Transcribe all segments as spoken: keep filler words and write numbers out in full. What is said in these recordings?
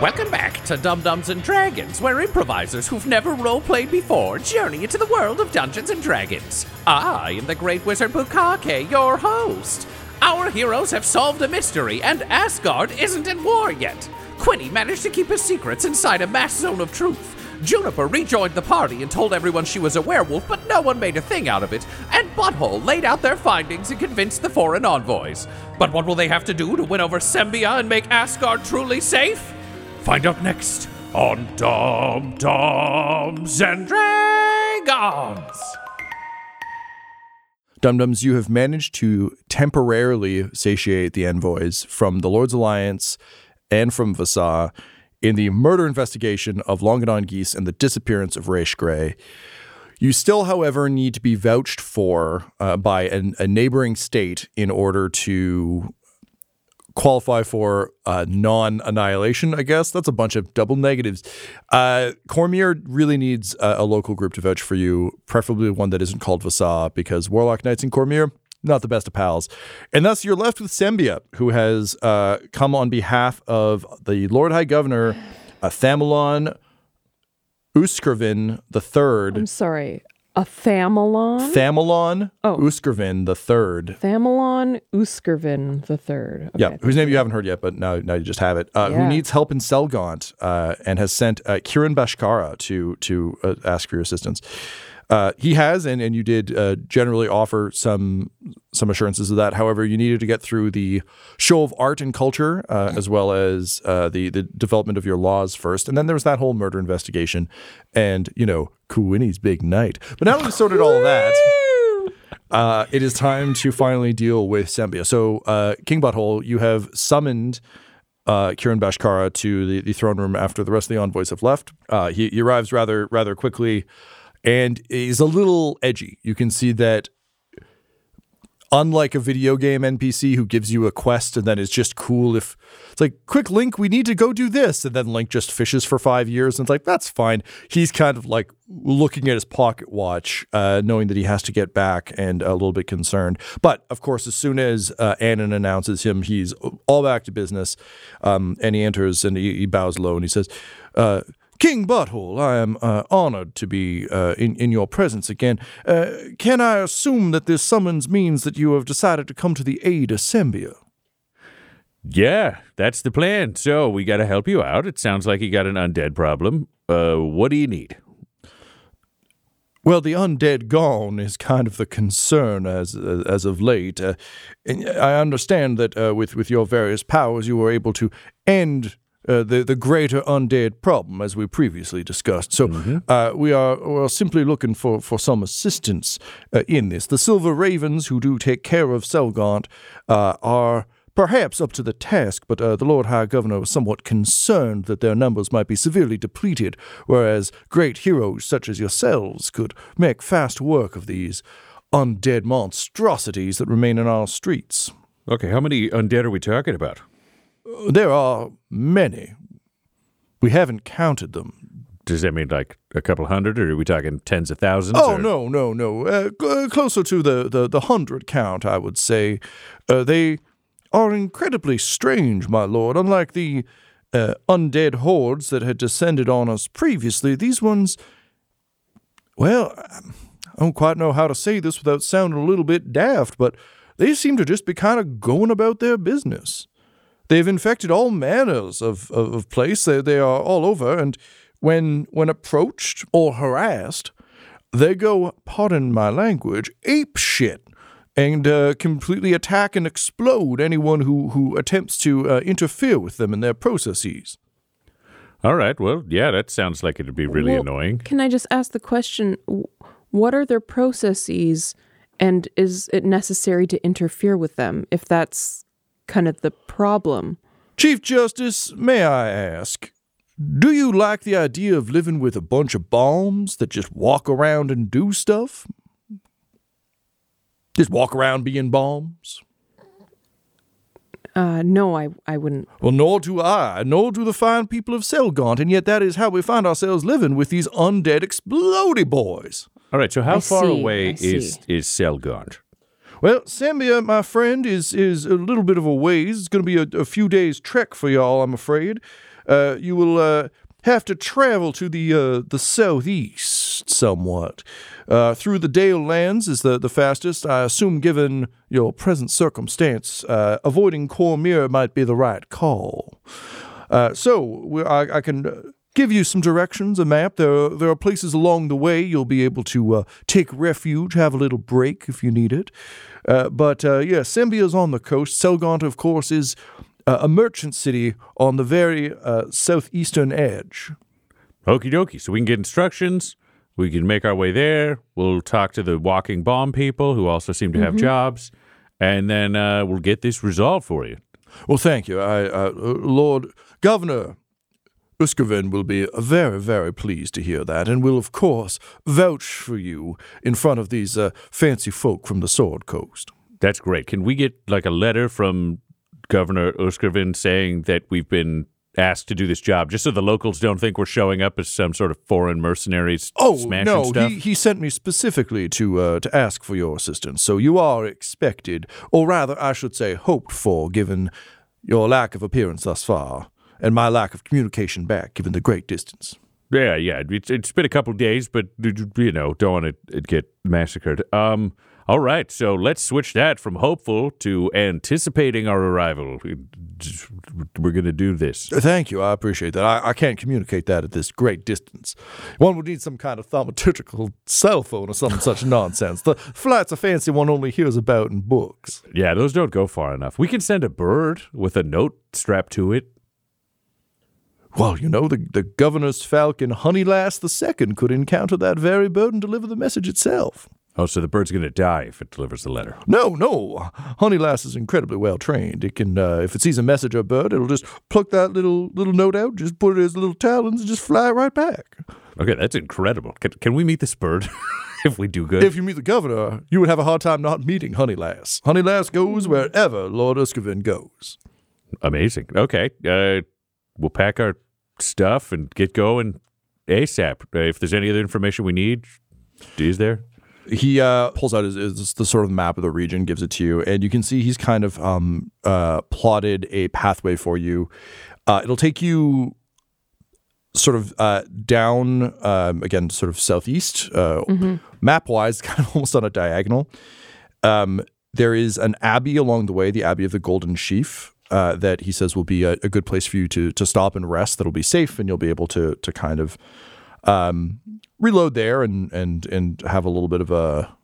Welcome back to Dumb Dumbs and Dragons, where improvisers who've never roleplayed before journey into the world of Dungeons and Dragons. I am the Great Wizard Bukake, your host. Our heroes have solved a mystery, and Assguard isn't at war yet. Quinny managed to keep his secrets inside a mass zone of truth. Juniper rejoined the party and told everyone she was a werewolf, but no one made a thing out of it, and Butthole laid out their findings and convinced the foreign envoys. But what will they have to do to win over Sembia and make Assguard truly safe? Find out next on Dumb Dumbs and Dragons. Dumb Dumbs, you have managed to temporarily satiate the envoys from the Lord's Alliance and from Vassar in the murder investigation of Longanon Geese and the disappearance of Raish Grey. You still, however, need to be vouched for uh, by an, a neighboring state in order to qualify for uh, non-annihilation, I guess. That's a bunch of double negatives. Uh, Cormyr really needs a, a local group to vouch for you, preferably one that isn't called Vassar, because Warlock Knights and Cormyr, not the best of pals. And thus, you're left with Sembia, who has uh, come on behalf of the Lord High Governor, uh, Thamalon Uskevren the Third. I'm sorry. A Thamalon? Thamalon oh. Uskevren the Third. Thamalon Uskevren the Third. Okay, yeah, whose name you haven't heard yet, but now, now you just have it. Uh, yeah. Who needs help in Selgaunt uh, and has sent uh, Kiran Bashkara to to uh, ask for your assistance. Uh, he has, and, and you did uh, generally offer some some assurances of that. However, you needed to get through the show of art and culture, uh, as well as uh, the the development of your laws first, and then there was that whole murder investigation, and you know, Quinny's big night. But now that we've sorted all of that, uh, it is time to finally deal with Sembia. So, uh, King Butthole, you have summoned Uh, Kiran Bashkara to the, the throne room after the rest of the envoys have left. Uh, he, he arrives rather rather quickly. And is a little edgy. You can see that, unlike a video game N P C who gives you a quest and then is just cool if it's like, quick, Link, we need to go do this. And then Link just fishes for five years and it's like, that's fine. He's kind of like looking at his pocket watch, uh, knowing that he has to get back and a little bit concerned. But, of course, as soon as uh, Annan announces him, he's all back to business. Um, and he enters and he, he bows low and he says, uh, King Butthole, I am uh, honored to be uh, in, in your presence again. Uh, can I assume that this summons means that you have decided to come to the aid of Sembia? Yeah, that's the plan. So we got to help you out. It sounds like you got an undead problem. Uh, what do you need? Well, the undead gone is kind of the concern as uh, as of late. Uh, and I understand that uh, with, with your various powers, you were able to end Uh, the the greater undead problem, as we previously discussed. So mm-hmm. uh, we are we are simply looking for, for some assistance uh, in this. The Silver Ravens, who do take care of Selgaunt, uh, are perhaps up to the task, but uh, the Lord High Governor was somewhat concerned that their numbers might be severely depleted, whereas great heroes such as yourselves could make fast work of these undead monstrosities that remain in our streets. Okay, how many undead are we talking about? There are many. We haven't counted them. Does that mean like a couple hundred, or are we talking tens of thousands? Oh, or? no, no, no. Uh, g- closer to the, the, the hundred count, I would say. Uh, they are incredibly strange, my lord. Unlike the uh, undead hordes that had descended on us previously, these ones, well, I don't quite know how to say this without sounding a little bit daft, but they seem to just be kind of going about their business. They've infected all manners of, of, of place. They, they are all over, and When when approached or harassed, they go, pardon my language, ape shit, and uh, completely attack and explode anyone who, who attempts to uh, interfere with them in their processes. All right, well, yeah, that sounds like it would be really well, annoying. Can I just ask the question, what are their processes, and is it necessary to interfere with them if that's kind of the problem? Chief Justice, may I ask, do you like the idea of living with a bunch of bombs that just walk around and do stuff? Just walk around being bombs? Uh, no, I I wouldn't. Well, nor do I, nor do the fine people of Selgaunt, and yet that is how we find ourselves living with these undead explodey boys. All right, so how I far see, away I is, is Selgaunt? Well, Sembia, my friend, is, is a little bit of a ways. It's going to be a, a few days' trek for y'all, I'm afraid. Uh, you will uh, have to travel to the uh, the southeast somewhat. Uh, through the Dale Lands is the, the fastest, I assume, given your present circumstance. Uh, avoiding Cormyr might be the right call. Uh, so we, I, I can give you some directions, a map. There are, there are places along the way you'll be able to uh, take refuge, have a little break if you need it. Uh, but, uh, yeah, Sembia's on the coast. Selgaunt, of course, is Uh, a merchant city on the very uh, southeastern edge. Okie dokie. So we can get instructions. We can make our way there. We'll talk to the walking bomb people who also seem to mm-hmm. have jobs. And then uh, we'll get this resolved for you. Well, thank you. I, uh, Lord Governor Uskevren will be very, very pleased to hear that, and will, of course, vouch for you in front of these uh, fancy folk from the Sword Coast. That's great. Can we get like a letter from Governor Uskevren saying that we've been asked to do this job, just so the locals don't think we're showing up as some sort of foreign mercenaries oh, smashing no, stuff? Oh, no, he, he sent me specifically to uh, to ask for your assistance, so you are expected, or rather, I should say hoped for, given your lack of appearance thus far, and my lack of communication back, given the great distance. Yeah, yeah, it's, it's been a couple days, but, you know, don't want to get massacred. Um... All right, so let's switch that from hopeful to anticipating our arrival. We're going to do this. Thank you. I appreciate that. I, I can't communicate that at this great distance. One would need some kind of thaumaturgical cell phone or some such nonsense. The flight's a fancy one only hears about in books. Yeah, those don't go far enough. We can send a bird with a note strapped to it. Well, you know, the, the governor's falcon, Honey Lass the Second, could encounter that very bird and deliver the message itself. Oh, so the bird's going to die if it delivers the letter. No, no. Honey Lass is incredibly well trained. It can, uh, if it sees a message or a bird, it'll just pluck that little little note out, just put it in its little talons, and just fly right back. Okay, that's incredible. Can, can we meet this bird if we do good? If you meet the governor, you would have a hard time not meeting Honey Lass. Honey Lass goes wherever Lord Uskevren goes. Amazing. Okay, uh, we'll pack our stuff and get going ASAP. Uh, if there's any other information we need, is there? He uh, pulls out his, his, the sort of map of the region, gives it to you, and you can see he's kind of um, uh, plotted a pathway for you. Uh, it'll take you sort of uh, down, um, again, sort of southeast, uh, mm-hmm. map-wise, kind of almost on a diagonal. Um, there is an abbey along the way, the Abbey of the Golden Sheaf, uh, that he says will be a, a good place for you to to stop and rest, that'll be safe, and you'll be able to to kind of... Um, reload there and and and have a little bit of a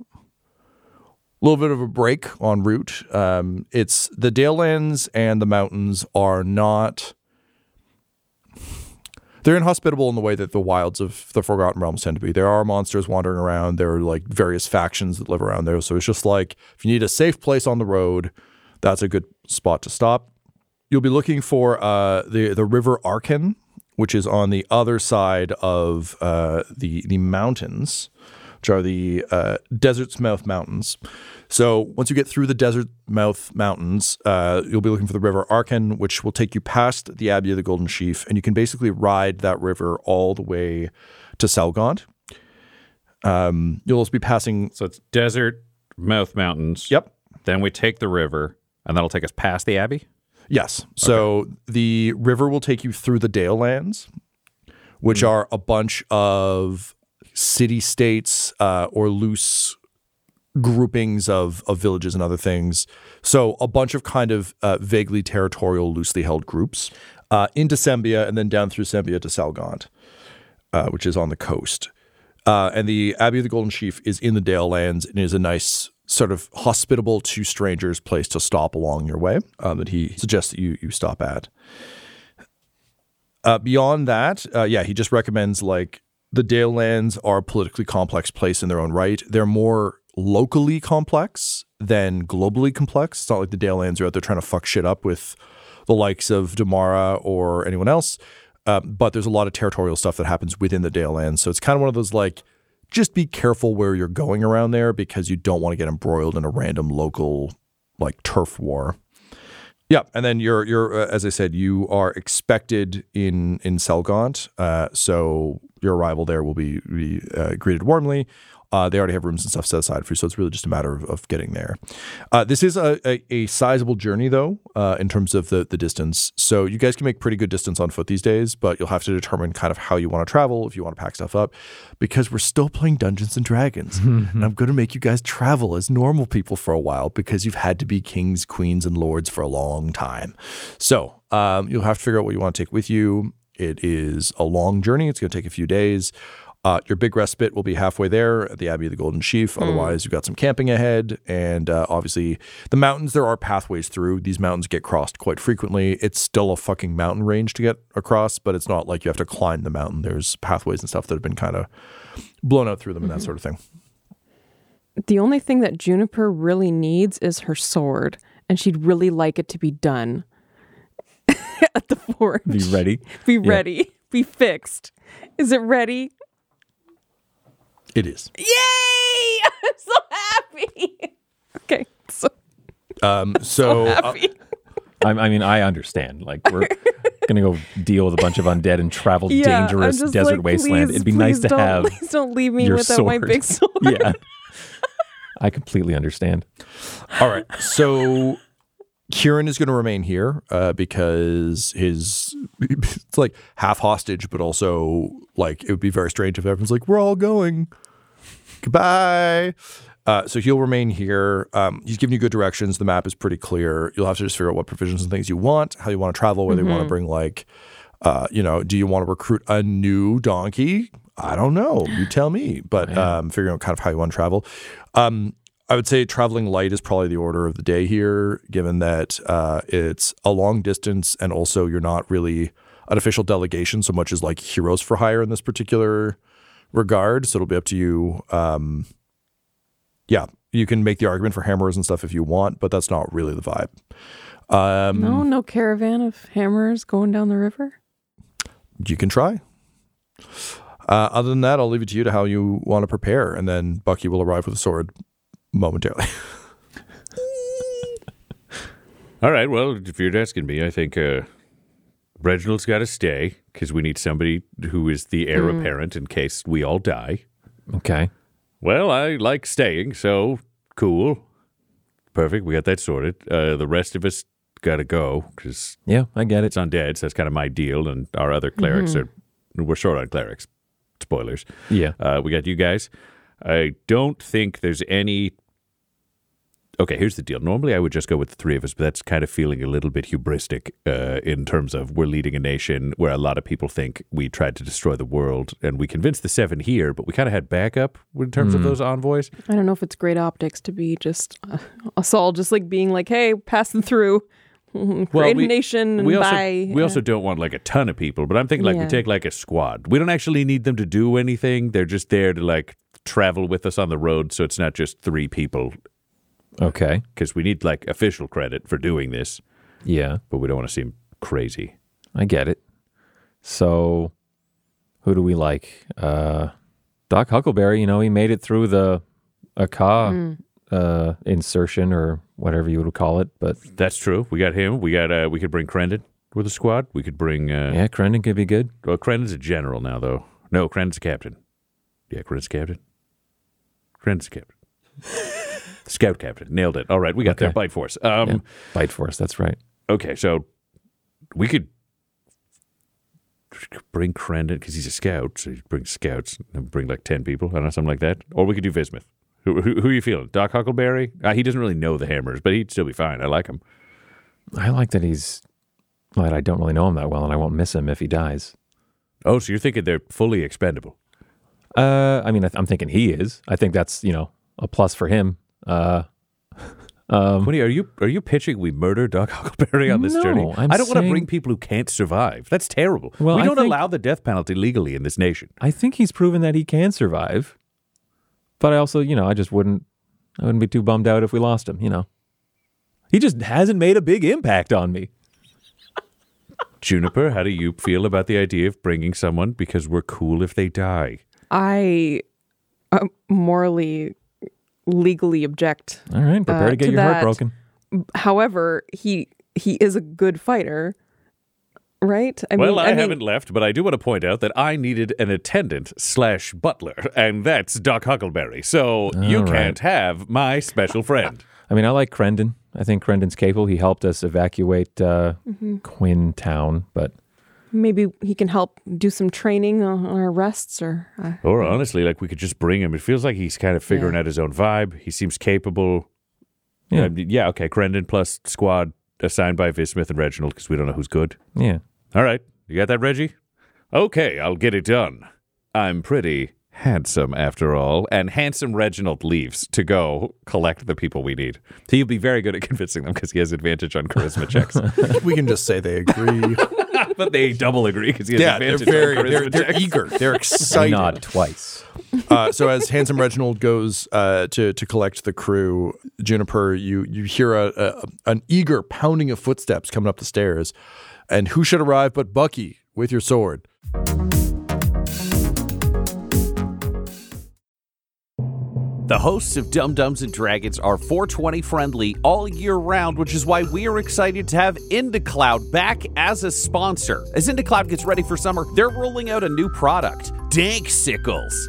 little bit of a break en route. Um, it's the Dale Lands and the mountains are not they're inhospitable in the way that the wilds of the Forgotten Realms tend to be. There are monsters wandering around. There are like various factions that live around there. So it's just like if you need a safe place on the road, that's a good spot to stop. You'll be looking for uh, the the River Arken, which is on the other side of uh, the the mountains, which are the uh, Desert Mouth Mountains. So once you get through the Desert Mouth Mountains, uh, you'll be looking for the River Arken, which will take you past the Abbey of the Golden Sheaf, and you can basically ride that river all the way to Selgaunt. Um, you'll also be passing... So it's Desert Mouth Mountains. Yep. Then we take the river, and that'll take us past the Abbey? Yes. Okay. So the river will take you through the Dale Lands, which mm. are a bunch of city-states uh, or loose groupings of, of villages and other things. So a bunch of kind of uh, vaguely territorial, loosely held groups uh, into Sembia and then down through Sembia to Selgaunt, uh, which is on the coast. Uh, and the Abbey of the Golden Sheaf is in the Dale Lands and is a nice sort of hospitable to strangers place to stop along your way um, that he suggests that you, you stop at. Uh, beyond that, uh, yeah, he just recommends like the Dale Lands are a politically complex place in their own right. They're more locally complex than globally complex. It's not like the Dale Lands are out there trying to fuck shit up with the likes of Damara or anyone else. Uh, but there's a lot of territorial stuff that happens within the Dale Lands. So it's kind of one of those like, just be careful where you're going around there because you don't want to get embroiled in a random local like turf war. Yeah, and then you're you're uh, as I said, you are expected in in Selgaunt, uh, so your arrival there will be, be uh, greeted warmly. Uh, they already have rooms and stuff set aside for you, so it's really just a matter of, of getting there. Uh, this is a, a, a sizable journey, though, uh, in terms of the, the distance. So you guys can make pretty good distance on foot these days, but you'll have to determine kind of how you want to travel, if you want to pack stuff up, because we're still playing Dungeons and Dragons. Mm-hmm. And I'm going to make you guys travel as normal people for a while because you've had to be kings, queens, and lords for a long time. So um, you'll have to figure out what you want to take with you. It is a long journey. It's going to take a few days. Uh, your big respite will be halfway there at the Abbey of the Golden Sheaf. Otherwise, mm. you've got some camping ahead. And uh, obviously, the mountains, there are pathways through. These mountains get crossed quite frequently. It's still a fucking mountain range to get across, but it's not like you have to climb the mountain. There's pathways and stuff that have been kind of blown out through them mm-hmm. and that sort of thing. The only thing that Juniper really needs is her sword, and she'd really like it to be done at the forge. Be ready. Be ready. Yeah. Be fixed. Is it ready? It is. Yay! I'm so happy. Okay. So, um, so, so happy. Uh, I, I mean, I understand. Like, we're going to go deal with a bunch of undead and travel yeah, dangerous desert like, wasteland. Please, It'd be nice to have Please don't leave me without sword. my big sword. Yeah. I completely understand. All right. So... Kiran is going to remain here uh, because his it's like half hostage, but also like it would be very strange if everyone's like, we're all going. Goodbye. Uh, so he'll remain here. Um, he's giving you good directions. The map is pretty clear. You'll have to just figure out what provisions and things you want, how you want to travel, whether mm-hmm. you want to bring like, uh, you know, do you want to recruit a new donkey? I don't know. You tell me. But yeah. um, figuring out kind of how you want to travel. Um I would say traveling light is probably the order of the day here, given that uh, it's a long distance and also you're not really an official delegation so much as like heroes for hire in this particular regard. So it'll be up to you. Um, yeah, you can make the argument for hammerers and stuff if you want, but that's not really the vibe. Um, no, no caravan of hammerers going down the river? You can try. Uh, other than that, I'll leave it to you to how you want to prepare. And then Bucky will arrive with a sword. Momentarily. All right. Well, if you're asking me, I think uh, Reginald's got to stay because we need somebody who is the heir mm. apparent in case we all die. Okay. Well, I like staying, so cool. Perfect. We got that sorted. Uh, the rest of us got to go because yeah, I get it. It's undead, so that's kind of my deal. And our other clerics mm-hmm. are we're short on clerics. Spoilers. Yeah. Uh, we got you guys. I don't think there's any... Okay, here's the deal. Normally, I would just go with the three of us, but that's kind of feeling a little bit hubristic uh, in terms of we're leading a nation where a lot of people think we tried to destroy the world, and we convinced the seven here, but we kind of had backup in terms mm. of those envoys. I don't know if it's great optics to be just uh, us all just like being like, hey, passing through. Great well, we, nation and we also, bye. We also don't want like a ton of people, but I'm thinking like yeah. we take like a squad. We don't actually need them to do anything. They're just there to like... travel with us on the road so it's not just three people. Okay. Because we need, like, official credit for doing this. Yeah. But we don't want to seem crazy. I get it. So, who do we like? Uh, Doc Huckleberry, you know, he made it through the Akka mm. uh, insertion or whatever you would call it. But that's true. We got him. We got. Uh, we could bring Crendon with a squad. We could bring. Uh, yeah, Crendon could be good. Well, Crendon's a general now, though. No, Crendon's a captain. Yeah, Crendon's a captain. Crendon's a captain. Scout captain. Nailed it. All right, we got okay. there. Bite Force. Um, yeah, Bite Force. That's right. Okay, so we could. Bring Crendon, because he's a scout, so you bring scouts, and bring like ten people, I don't know, something like that. Or we could do Vismith. Who, who, who are you feeling? Doc Huckleberry? Uh, he doesn't really know the hammers, but he'd still be fine. I like him. I like that he's, well, I don't really know him that well, and I won't miss him if he dies. Oh, so you're thinking they're fully expendable? Uh, I mean, I th- I'm thinking he is. I think that's, you know, a plus for him. Uh, um, Quinny, are you are you pitching we murder Doc Huckleberry on this no, journey? I'm I don't saying... want to bring people who can't survive. That's terrible. Well, we don't think... allow the death penalty legally in this nation. I think he's proven that he can survive. But I also, you know, I just wouldn't I wouldn't be too bummed out if we lost him, you know. He just hasn't made a big impact on me. Juniper, how do you feel about the idea of bringing someone because we're cool if they die? I uh, morally... legally object. All right, prepare uh, to get to your that. heart broken. However, he he is a good fighter, right? I well, mean, I, I mean, haven't left, but I do want to point out that I needed an attendant slash butler, and that's Doc Huckleberry. So All you right. can't have my special friend. I mean, I like Crendon. I think Crendon's capable. He helped us evacuate uh, mm-hmm. Quinn Town, but. Maybe he can help do some training on our rests or... Uh, or honestly, like we could just bring him. It feels like he's kind of figuring yeah. out his own vibe. He seems capable. Yeah, uh, yeah. okay. Crendon plus squad assigned by Vismith and Reginald because we don't know who's good. Yeah. All right. You got that, Reggie? Okay, I'll get it done. I'm pretty handsome after all. And handsome Reginald leaves to go collect the people we need. He'll be very good at convincing them because he has advantage on charisma checks. We can just say they agree. But they double agree because he has yeah, advantage. They're very, they're, they're eager. They're excited. Not twice. Uh, so as handsome Reginald goes uh, to to collect the crew, Juniper, you you hear a, a an eager pounding of footsteps coming up the stairs, and who should arrive but Bucky with your sword. The hosts of Dumb Dumbs and Dragons are four twenty friendly all year round, which is why we are excited to have IndaCloud back as a sponsor. As IndaCloud gets ready for summer, they're rolling out a new product, Dank Sickles.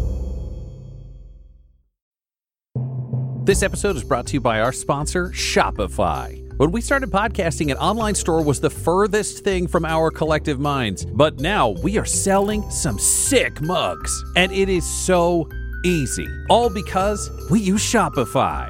This episode is brought to you by our sponsor, Shopify. When we started podcasting, an online store was the furthest thing from our collective minds. But now we are selling some sick mugs. And it is so easy. All because we use Shopify.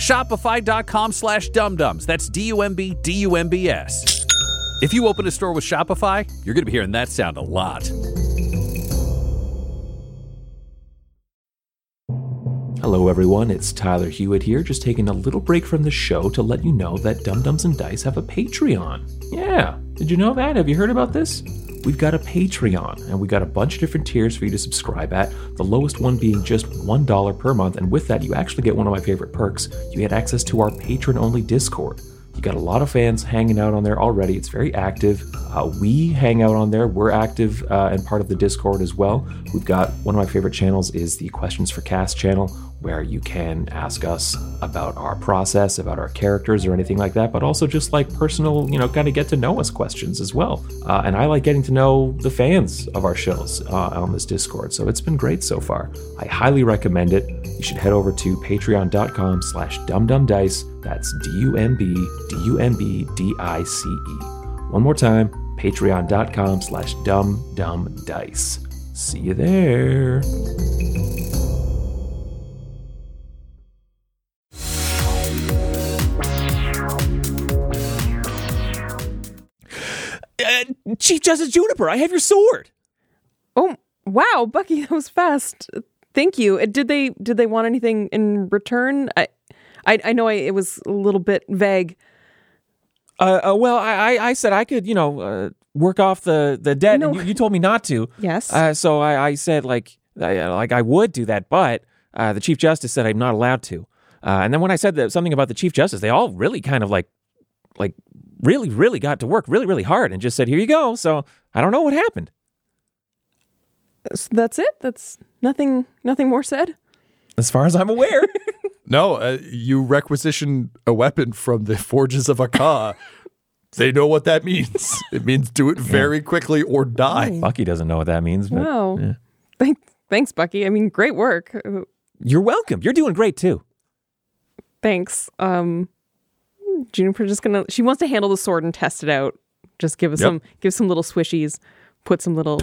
Shopify.com slash dumdums. That's D U M B, D U M B S. If you open a store with Shopify, you're going to be hearing that sound a lot. Hello everyone, it's Tyler Hewitt here, just taking a little break from the show to let you know that Dumb-Dumbs and Dice have a Patreon. Yeah, did you know that? Have you heard about this? We've got a Patreon, and we got a bunch of different tiers for you to subscribe at, the lowest one being just one dollar per month, and with that you actually get one of my favorite perks. You get access to our patron-only Discord. You got a lot of fans hanging out on there already. It's very active. Uh, we hang out on there. We're active uh, and part of the Discord as well. We've got one of my favorite channels is the Questions for Cast channel, where you can ask us about our process, about our characters or anything like that, but also just like personal, you know, kind of get to know us questions as well. Uh, and I like getting to know the fans of our shows uh, on this Discord. So it's been great so far. I highly recommend it. You should head over to patreon.com slash dumdumdice. That's D U M B D U M B D I C E. One more time, patreon.com slash dumdumdice. See you there. Chief Justice Juniper, I have your sword. Oh, wow, Bucky, that was fast. Thank you. Did they did they want anything in return? I I, I know I, it was a little bit vague. Uh, uh well, I I said I could, you know, uh, work off the the debt. No. And you, you told me not to. Yes. Uh, so I, I said like I, like I would do that, but uh, the Chief Justice said I'm not allowed to. Uh, and then when I said that something about the Chief Justice, they all really kind of like like. really, really got to work really, really hard and just said, here you go. So I don't know what happened. That's it? That's nothing, nothing more said? As far as I'm aware. No, uh, you requisitioned a weapon from the forges of Akka. They know what that means. It means do it very yeah. quickly or die. Oh. Bucky doesn't know what that means. But, wow. Yeah. Thank, thanks, Bucky. I mean, great work. You're welcome. You're doing great, too. Thanks. Um... Juniper just gonna she wants to handle the sword and test it out. Just give us yep. some give some little swishies, put some little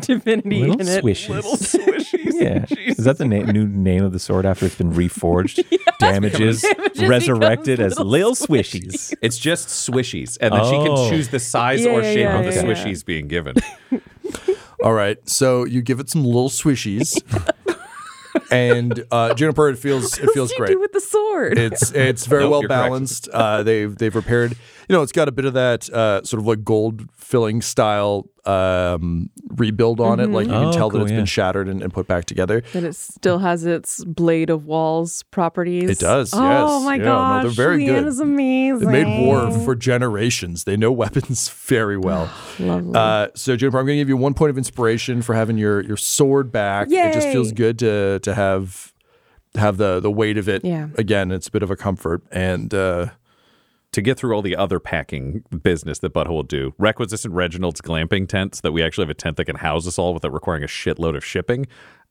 divinity little in swishes. it. Little swishies. Yeah. Jesus. Is that the na- new name of the sword after it's been reforged? Yes. Damages, Damages resurrected as little swishies. swishies. It's just swishies. And then oh. she can choose the size yeah, or shape yeah, of yeah, the yeah, swishies yeah. being given. All right. So you give it some little swishies. And uh, Juniper, it feels it feels great. What do you do with the sword? It's it's very nope, well balanced. Uh, they've they've repaired. You know, it's got a bit of that uh, sort of like gold filling style um, rebuild on mm-hmm. it. Like you can oh, tell cool, that it's yeah. been shattered and, and put back together. And it still has its blade of walls properties. It does. Oh, yes. Oh my yeah, gosh, no, they're very Leanne good. Is amazing. It made war for generations. They know weapons very well. Lovely. Uh, so Juniper, I'm going to give you one point of inspiration for having your your sword back. Yay! It just feels good to to have have the the weight of it. Yeah. Again, it's a bit of a comfort and. Uh, To get through all the other packing business that Butthole do, requisition Reginald's glamping tent so that we actually have a tent that can house us all without requiring a shitload of shipping,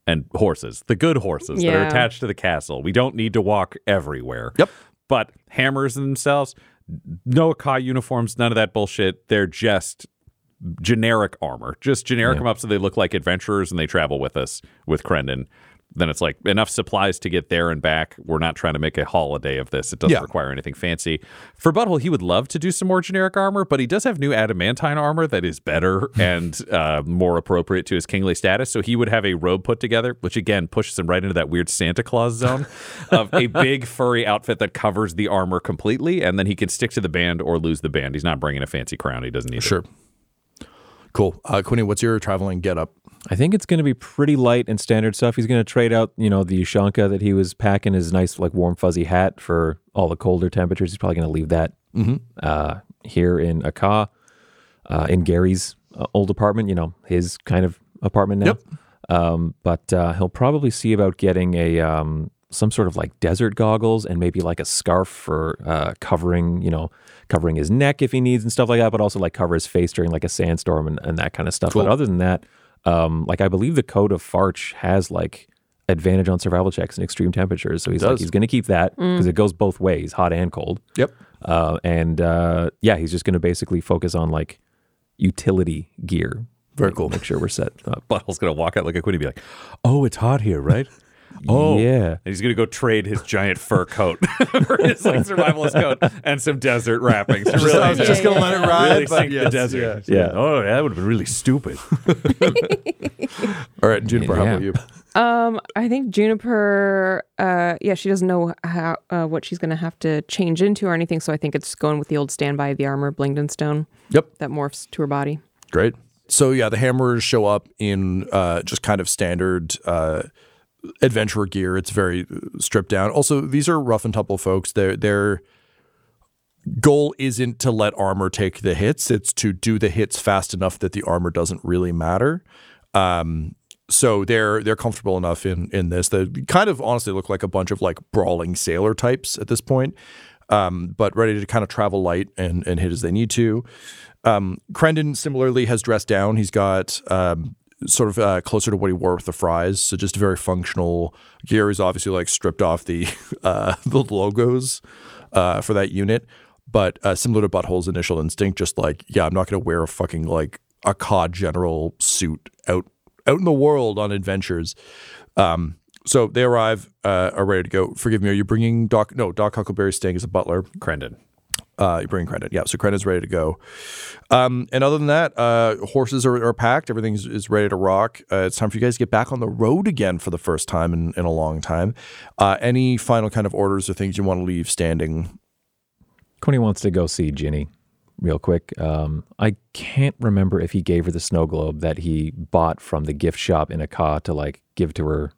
and horses, the good horses yeah. that are attached to the castle. We don't need to walk everywhere. Yep. But hammers themselves, no Akka uniforms, none of that bullshit. They're just generic armor. Just generic them yeah. up so they look like adventurers and they travel with us with Crendon. Then it's like enough supplies to get there and back. We're not trying to make a holiday of this. It doesn't yeah. require anything fancy. For Butthole, he would love to do some more generic armor, but he does have new adamantine armor that is better and uh, more appropriate to his kingly status. So he would have a robe put together, which again pushes him right into that weird Santa Claus zone of a big furry outfit that covers the armor completely. And then he can stick to the band or lose the band. He's not bringing a fancy crown. He doesn't need sure. it. Sure. Cool. Uh, Quinny, what's your traveling getup? I think it's going to be pretty light and standard stuff. He's going to trade out, you know, the Ushanka that he was packing, his nice, like, warm, fuzzy hat for all the colder temperatures. He's probably going to leave that mm-hmm. uh, here in Akka, uh, in Gary's uh, old apartment, you know, his kind of apartment now. Yep. Um, but uh, he'll probably see about getting a um, some sort of, like, desert goggles and maybe, like, a scarf for uh, covering, you know, covering his neck if he needs and stuff like that, but also, like, cover his face during, like, a sandstorm and, and that kind of stuff. Cool. But other than that... Um, like I believe the code of Farch has like advantage on survival checks in extreme temperatures, so he's like, he's going to keep that because mm. it goes both ways, hot and cold. Yep. Uh, and uh, yeah, he's just going to basically focus on like utility gear. Very like, cool. Make sure we're set up. Butthole's going to walk out like a Quinny and be like, "Oh, it's hot here, right?" Oh, yeah. And he's going to go trade his giant fur coat for his like survivalist coat and some desert wrappings. Really, so I was just going to let it ride. Really sink yes, the desert. Yeah. yeah. Oh, that would have been really stupid. All right, Juniper, yeah. how about you? Um, I think Juniper, uh, yeah, she doesn't know how uh, what she's going to have to change into or anything, so I think it's going with the old standby, the armor, Blingdenstone. Yep. That morphs to her body. Great. So, yeah, the hammerers show up in uh, just kind of standard uh, adventurer gear. It's very stripped down. Also, these are rough and tumble folks. Their, their goal isn't to let armor take the hits. It's to do the hits fast enough that the armor doesn't really matter. Um So they're they're comfortable enough in in this. They kind of honestly look like a bunch of like brawling sailor types at this point, um, but ready to kind of travel light and, and hit as they need to. Um, Crendon similarly has dressed down. He's got um, sort of uh, closer to what he wore with the Fries, so just very functional gear. He's obviously like stripped off the uh, the logos uh, for that unit, but uh, similar to Butthole's initial instinct, just like yeah, I'm not going to wear a fucking like a C O D general suit out. out in the world on adventures. Um, so they arrive, uh, are ready to go. Forgive me, are you bringing Doc? No, Doc Huckleberry's staying as a butler. Crendon. Uh, you bring Crendon. Yeah, so Crendon's ready to go. Um, and other than that, uh, horses are, are packed. Everything is ready to rock. Uh, it's time for you guys to get back on the road again for the first time in, in a long time. Uh, any final kind of orders or things you want to leave standing? Quinny wants to go see Ginny real quick. Um, I can't remember if he gave her the snow globe that he bought from the gift shop in Akka to like give to her.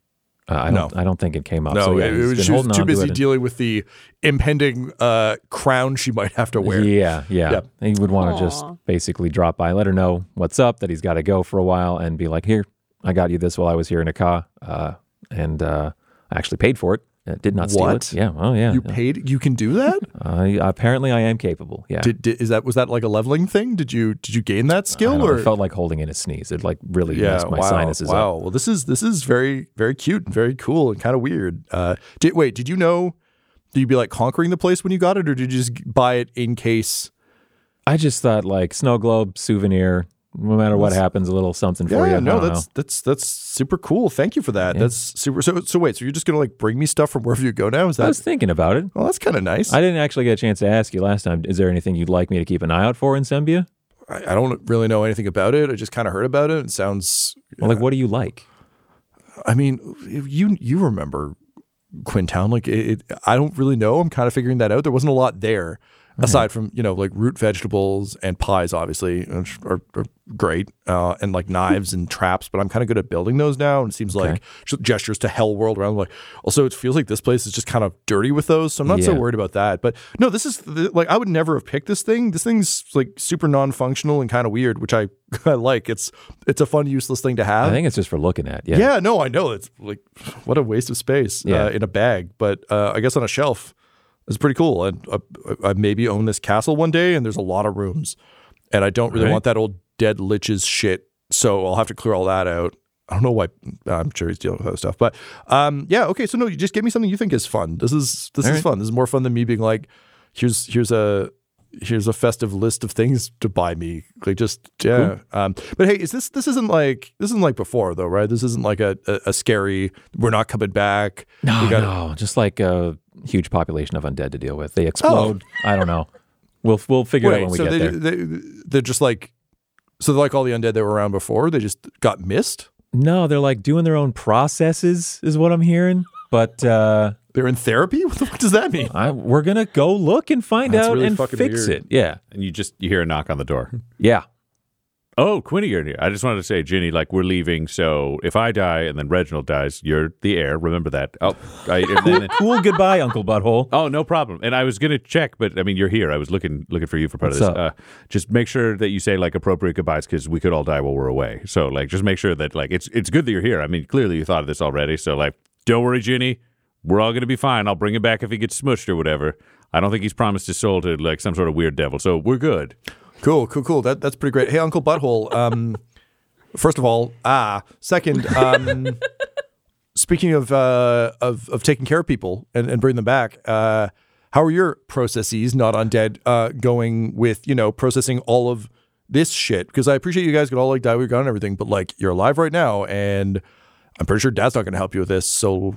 Uh, I don't. No. I don't think it came up. No, so, yeah, it was, she was too busy to dealing with the impending uh, crown she might have to wear. Yeah, yeah. Yep. He would want to just basically drop by, let her know what's up, that he's got to go for a while, and be like, "Here, I got you this while I was here in Akka, uh, and uh, I actually paid for it. It did not steal what? It. Yeah. Oh, yeah. You yeah. paid. You can do that. Uh, apparently, I am capable. Yeah. Did, did, is that was that like a leveling thing? Did you did you gain that skill? Or it felt like holding in a sneeze. It like really yeah, messed my wow, sinuses wow. up. Wow. Well, this is this is very very cute and very cool and kind of weird. Uh, did wait? Did you know? Did you be like conquering the place when you got it, or did you just buy it in case? I just thought like snow globe souvenir. No matter what happens, a little something for yeah, you. Yeah, no, that's know. that's that's super cool. Thank you for that. Yeah. That's super. So, so wait, so you're just gonna like bring me stuff from wherever you go now? Is that? I was thinking about it. Well, that's kind of nice. I didn't actually get a chance to ask you last time. Is there anything you'd like me to keep an eye out for in Sembia? I, I don't really know anything about it. I just kind of heard about it. It sounds well, like. What do you like? I mean, you you remember Quintown? Like, it, it, I don't really know. I'm kind of figuring that out. There wasn't a lot there. Right. Aside from, you know, like root vegetables and pies, obviously, which are, are great, uh, and like knives and traps, but I'm kind of good at building those now. And it seems okay. like gestures to hell world around. Like, also, it feels like this place is just kind of dirty with those. So I'm not yeah. so worried about that. But no, this is the, like, I would never have picked this thing. This thing's like super non-functional and kind of weird, which I, I like. It's it's a fun, useless thing to have. I think it's just for looking at. Yeah. Yeah, no, I know. It's like, what a waste of space yeah. uh, in a bag. But uh, I guess on a shelf. It's pretty cool. And I, I, I maybe own this castle one day, and there's a lot of rooms. And I don't really right. want that old dead lich's shit, so I'll have to clear all that out. I don't know why. I'm sure he's dealing with other stuff. But um, yeah, okay, so no, you just give me something you think is fun. This is this all is right. fun. This is more fun than me being like, here's here's a here's a festive list of things to buy me. Like just yeah. Cool. Um, but hey, is this this isn't like this isn't like before though, right? This isn't like a a, a scary. We're not coming back. No, we gotta, no, just like a huge population of undead to deal with. They explode. Oh. I don't know. We'll we'll figure Wait, it out when so we get they, there. They, they're just like so they're like all the undead that were around before. They just got missed. No, they're like doing their own processes, is what I'm hearing. But uh, they're in therapy. What the fuck does that mean? I, we're gonna go look and find That's out really and fix weird. It. Yeah. And you just you hear a knock on the door. Yeah. Oh, Quinny, you're here. I just wanted to say, Ginny, like, we're leaving, so if I die and then Reginald dies, you're the heir. Remember that. Oh, I, and then, cool goodbye, Uncle Butthole. Oh, no problem. And I was going to check, but, I mean, you're here. I was looking looking for you for part What's of this. Uh, just make sure that you say, like, appropriate goodbyes, because we could all die while we're away. So, like, just make sure that, like, it's it's good that you're here. I mean, clearly you thought of this already, so, like, don't worry, Ginny. We're all going to be fine. I'll bring him back if he gets smushed or whatever. I don't think he's promised his soul to, like, some sort of weird devil, so we're good. Cool, cool, cool. That that's pretty great. Hey, Uncle Butthole. Um, first of all, ah. Second, um, speaking of uh, of of taking care of people and, and bringing them back, uh, how are your processes, not undead, uh, going with you know processing all of this shit? Because I appreciate you guys could all like die, we got and everything, but like you're alive right now, and I'm pretty sure Dad's not going to help you with this. So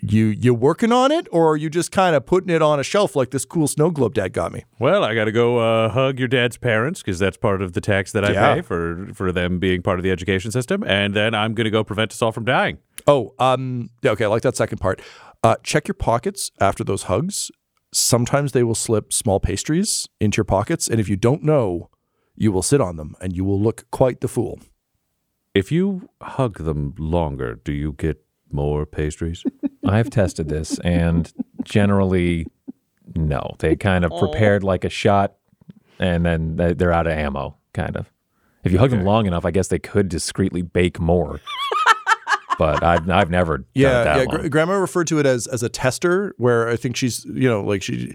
you you working on it, or are you just kind of putting it on a shelf like this cool snow globe Dad got me? Well, I got to go uh, hug your dad's parents because that's part of the tax that I yeah. pay for, for them being part of the education system. And then I'm going to go prevent us all from dying. Oh, um, yeah, okay. I like that second part. Uh, check your pockets after those hugs. Sometimes they will slip small pastries into your pockets, and if you don't know, you will sit on them, and you will look quite the fool. If you hug them longer, do you get more pastries? I've tested this, and generally, no. They kind of prepared like a shot, and then they're out of ammo, kind of. If you hug okay. them long enough, I guess they could discreetly bake more. But I've I've never done yeah, it that yeah. long. Gr- Grandma referred to it as as a tester, where I think she's, you know, like she,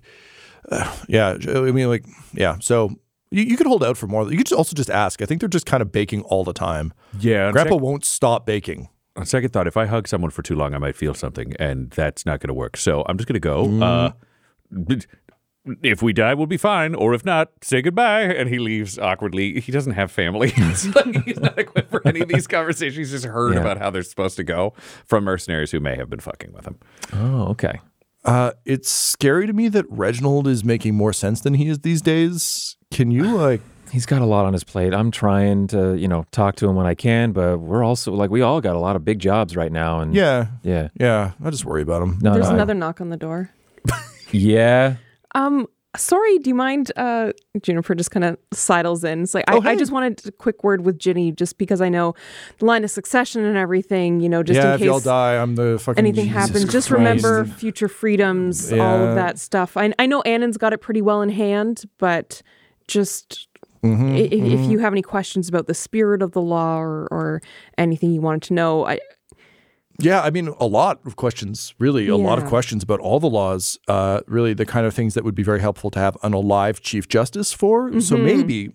uh, yeah, I mean, like, yeah. So you, you could hold out for more. You could just also just ask. I think they're just kind of baking all the time. Yeah. Grandpa sec- won't stop baking. On second thought, if I hug someone for too long, I might feel something, and that's not going to work. So I'm just going to go. Mm. Uh, if we die, we'll be fine. Or if not, say goodbye. And he leaves awkwardly. He doesn't have family. Like, he's not equipped for any of these conversations. He's just heard yeah. about how they're supposed to go from mercenaries who may have been fucking with him. Oh, okay. Uh, it's scary to me that Reginald is making more sense than he is these days. Can you, like... He's got a lot on his plate. I'm trying to, you know, talk to him when I can, but we're also, like, we all got a lot of big jobs right now. And Yeah. Yeah. Yeah. I just worry about him. No, There's no, another I... knock on the door. Yeah. Um, sorry, do you mind, uh, Juniper just kind of sidles in. It's like, oh, I, hey. I just wanted a quick word with Ginny, just because I know the line of succession and everything, you know, just yeah, in case if y'all die, I'm the fucking anything Jesus happens. Christ. Just remember future freedoms, yeah. all of that stuff. I, I know Annan's got it pretty well in hand, but just mm-hmm, if, mm-hmm. if you have any questions about the spirit of the law or, or anything you wanted to know, I... Yeah, I mean, a lot of questions, really, a yeah. lot of questions about all the laws, uh, really the kind of things that would be very helpful to have an alive Chief Justice for. Mm-hmm. So maybe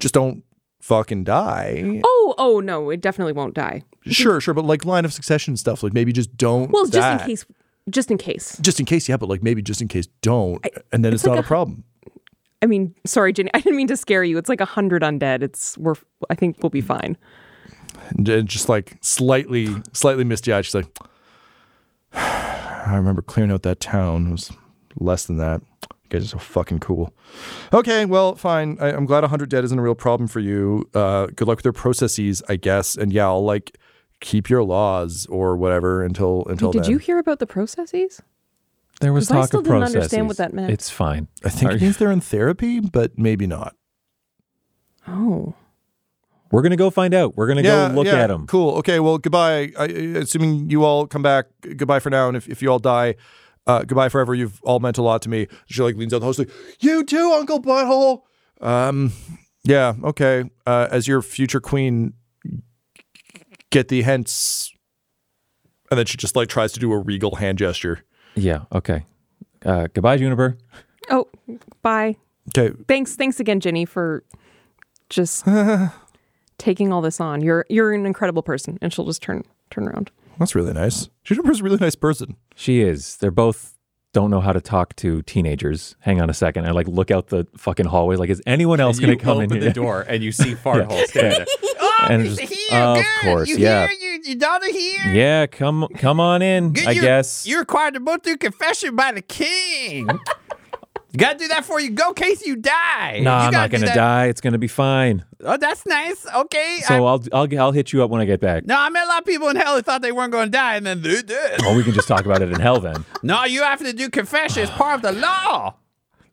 just don't fucking die. Oh, oh, no, it definitely won't die. Sure, sure, but like line of succession stuff, like maybe just don't Well, die. just in case, just in case. Just in case, yeah, but like maybe just in case don't, I, and then it's, it's like not a, a problem. I mean, sorry, Ginny, I didn't mean to scare you. It's like a hundred undead. It's, we're, I think we'll be fine. And just like slightly, slightly misty-eyed, she's like, I remember clearing out that town. It was less than that. You guys are so fucking cool. Okay, well, fine. I, I'm glad one hundred dead isn't a real problem for you. Uh, good luck with their processes, I guess. And yeah, I'll like keep your laws or whatever until until. Did then. you hear about the processes? There was talk of processes. I still didn't understand what that meant. It's fine. I think are it you? means they're in therapy, but maybe not. Oh. We're going to go find out. We're going to yeah, go look yeah, at them. Cool. Okay, well, goodbye. I, assuming you all come back, goodbye for now. And if, if you all die, uh, goodbye forever. You've all meant a lot to me. She like leans out the host, like, you too, Uncle Butthole. Um, yeah, okay. Uh, as your future queen, get thee hence. And then she just like tries to do a regal hand gesture. Yeah, okay. Uh, goodbye, Juniper. Oh, bye. Okay. Thanks, thanks again, Ginny, for just... taking all this on. You're you're an incredible person. And she'll just turn turn around. That's really nice. Juniper's a really nice person. She is. They're both don't know how to talk to teenagers. Hang on a second. I like look out the fucking hallway. Like, is anyone else going to come in here? You open the door and you see Farthole yeah. standing there. Oh, and just, here, of good. course, you yeah. Here, you, your daughter here? Yeah, come come on in, good, I you're, guess. You're required to go through confession by the king. You gotta do that before you go, in case you die. No, nah, I'm not gonna that. die. It's gonna be fine. Oh, that's nice. Okay. So I'll, I'll I'll hit you up when I get back. No, I met a lot of people in hell who thought they weren't gonna die, and then they did. Well, we can just talk about it in hell then. No, you have to do confession. It's part of the law.